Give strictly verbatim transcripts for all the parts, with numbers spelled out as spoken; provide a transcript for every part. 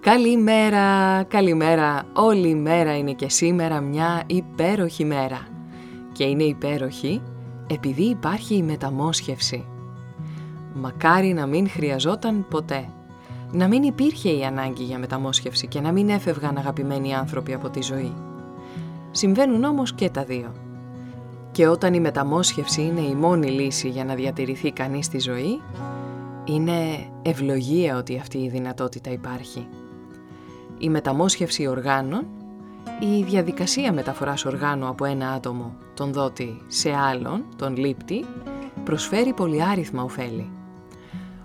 Καλημέρα, καλημέρα, όλη η μέρα είναι και σήμερα μια υπέροχη μέρα. Και είναι υπέροχη επειδή υπάρχει η μεταμόσχευση. Μακάρι να μην χρειαζόταν ποτέ. Να μην υπήρχε η ανάγκη για μεταμόσχευση και να μην έφευγαν αγαπημένοι άνθρωποι από τη ζωή. Συμβαίνουν όμως και τα δύο. Και όταν η μεταμόσχευση είναι η μόνη λύση για να διατηρηθεί κανείς στη ζωή, είναι ευλογία ότι αυτή η δυνατότητα υπάρχει. Η μεταμόσχευση οργάνων, η διαδικασία μεταφοράς οργάνου από ένα άτομο, τον δότη, σε άλλον, τον λήπτη, προσφέρει πολυάριθμα ωφέλη.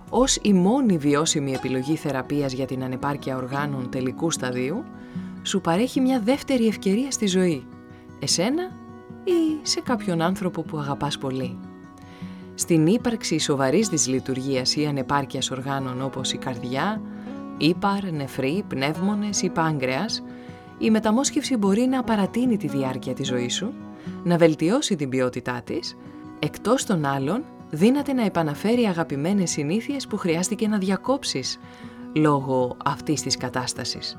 Ως η μόνη βιώσιμη επιλογή θεραπείας για την ανεπάρκεια οργάνων τελικού σταδίου, σου παρέχει μια δεύτερη ευκαιρία στη ζωή, εσένα ή σε κάποιον άνθρωπο που αγαπάς πολύ. Στην ύπαρξη σοβαρής δυσλειτουργίας ή ανεπάρκειας οργάνων όπως η καρδιά, ύπαρ, νεφροί, πνεύμονες ή πάγκρεας, η μεταμόσχευση μπορεί να παρατείνει τη διάρκεια της ζωής σου, να βελτιώσει την ποιότητά της, εκτός των άλλων, δύναται να επαναφέρει αγαπημένες συνήθειες που χρειάστηκε να διακόψεις λόγω αυτής της κατάστασης.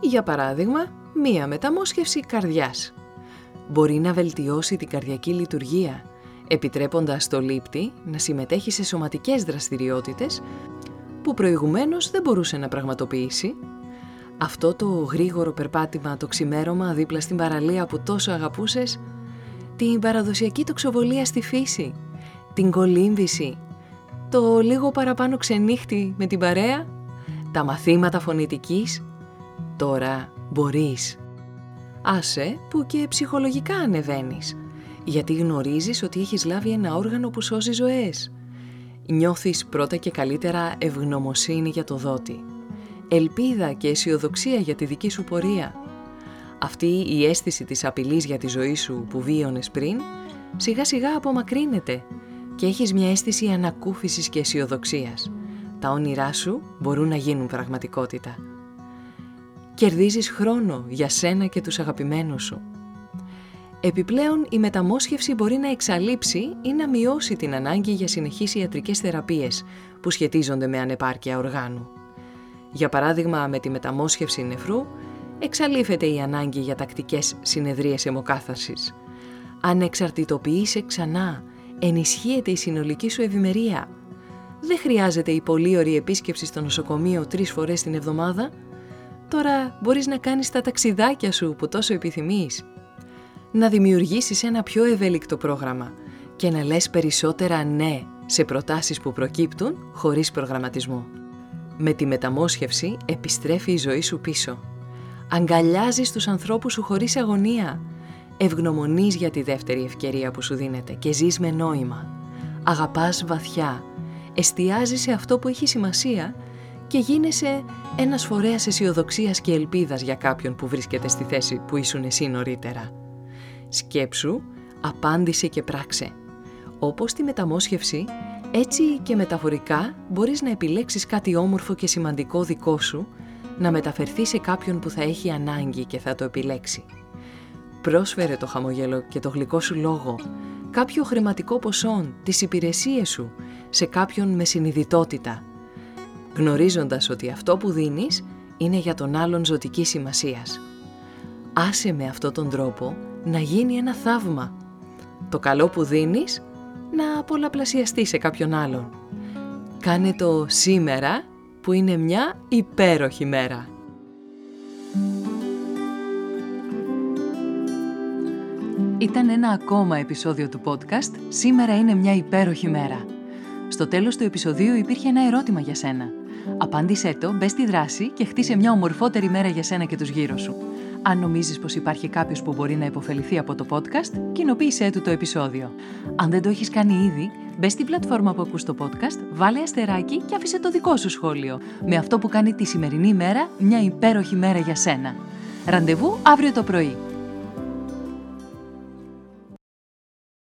Για παράδειγμα, μία μεταμόσχευση καρδιάς. Μπορεί να βελτιώσει την καρδιακή λειτουργία, επιτρέποντας το λήπτη να συμμετέχει σε σωματικές δραστηριότητες που προηγουμένως δεν μπορούσε να πραγματοποιήσει. Αυτό το γρήγορο περπάτημα το ξημέρωμα δίπλα στην παραλία που τόσο αγαπούσες, την παραδοσιακή τοξοβολία στη φύση, την κολύμβηση, το λίγο παραπάνω ξενύχτη με την παρέα, τα μαθήματα φωνητικής, τώρα μπορείς. Άσε που και ψυχολογικά ανεβαίνεις, γιατί γνωρίζεις ότι έχεις λάβει ένα όργανο που σώζει ζωές. Νιώθεις πρώτα και καλύτερα ευγνωμοσύνη για το δότη, ελπίδα και αισιοδοξία για τη δική σου πορεία. Αυτή η αίσθηση της απειλής για τη ζωή σου που βίωνες πριν, σιγά σιγά απομακρύνεται και έχεις μια αίσθηση ανακούφισης και αισιοδοξίας. Τα όνειρά σου μπορούν να γίνουν πραγματικότητα. Κερδίζεις χρόνο για σένα και τους αγαπημένους σου. Επιπλέον, η μεταμόσχευση μπορεί να εξαλείψει ή να μειώσει την ανάγκη για συνεχείς ιατρικές θεραπείες που σχετίζονται με ανεπάρκεια οργάνου. Για παράδειγμα, με τη μεταμόσχευση νεφρού, εξαλείφεται η ανάγκη για τακτικές συνεδρίες αιμοκάθαρσης. Ανεξαρτητοποιείσαι ξανά, ενισχύεται η συνολική σου ευημερία. Δεν χρειάζεται η πολύωρη επίσκεψη στο νοσοκομείο τρεις φορές την εβδομάδα. Τώρα μπορείς να κάνεις τα ταξιδάκια σου που τόσο επιθυμείς. Να δημιουργήσεις ένα πιο ευέλικτο πρόγραμμα και να λες περισσότερα ναι σε προτάσεις που προκύπτουν χωρίς προγραμματισμό. Με τη μεταμόσχευση επιστρέφει η ζωή σου πίσω. Αγκαλιάζεις τους ανθρώπους σου χωρίς αγωνία. Ευγνωμονείς για τη δεύτερη ευκαιρία που σου δίνεται και ζεις με νόημα. Αγαπάς βαθιά. Εστιάζεις σε αυτό που έχει σημασία και γίνεσαι ένας φορέας αισιοδοξίας και ελπίδας για κάποιον που βρίσκεται στη θέση που ήσουν εσύ νωρίτερα. Σκέψου, απάντησε και πράξε. Όπως τη μεταμόσχευση, έτσι και μεταφορικά μπορείς να επιλέξεις κάτι όμορφο και σημαντικό δικό σου, να μεταφερθεί σε κάποιον που θα έχει ανάγκη και θα το επιλέξει. Πρόσφερε το χαμογέλο και το γλυκό σου λόγο, κάποιο χρηματικό ποσό, τις υπηρεσίες σου, σε κάποιον με συνειδητότητα, γνωρίζοντας ότι αυτό που δίνεις είναι για τον άλλον ζωτικής σημασίας. Άσε με αυτόν τον τρόπο να γίνει ένα θαύμα. Το καλό που δίνεις να πολλαπλασιαστεί σε κάποιον άλλον. Κάνε το σήμερα που είναι μια υπέροχη μέρα. Ήταν ένα ακόμα επεισόδιο του podcast «Σήμερα είναι μια υπέροχη μέρα». Στο τέλος του επεισοδίου υπήρχε ένα ερώτημα για σένα. Απάντησέ το, μπες στη δράση και χτίσε μια ομορφότερη μέρα για σένα και τους γύρω σου. Αν νομίζεις πως υπάρχει κάποιος που μπορεί να υποφεληθεί από το podcast, κοινοποίησέ του το επεισόδιο. Αν δεν το έχεις κάνει ήδη, μπες στην πλατφόρμα που ακούς το podcast, βάλε αστεράκι και άφησε το δικό σου σχόλιο. Με αυτό που κάνει τη σημερινή μέρα μια υπέροχη μέρα για σένα. Ραντεβού αύριο το πρωί.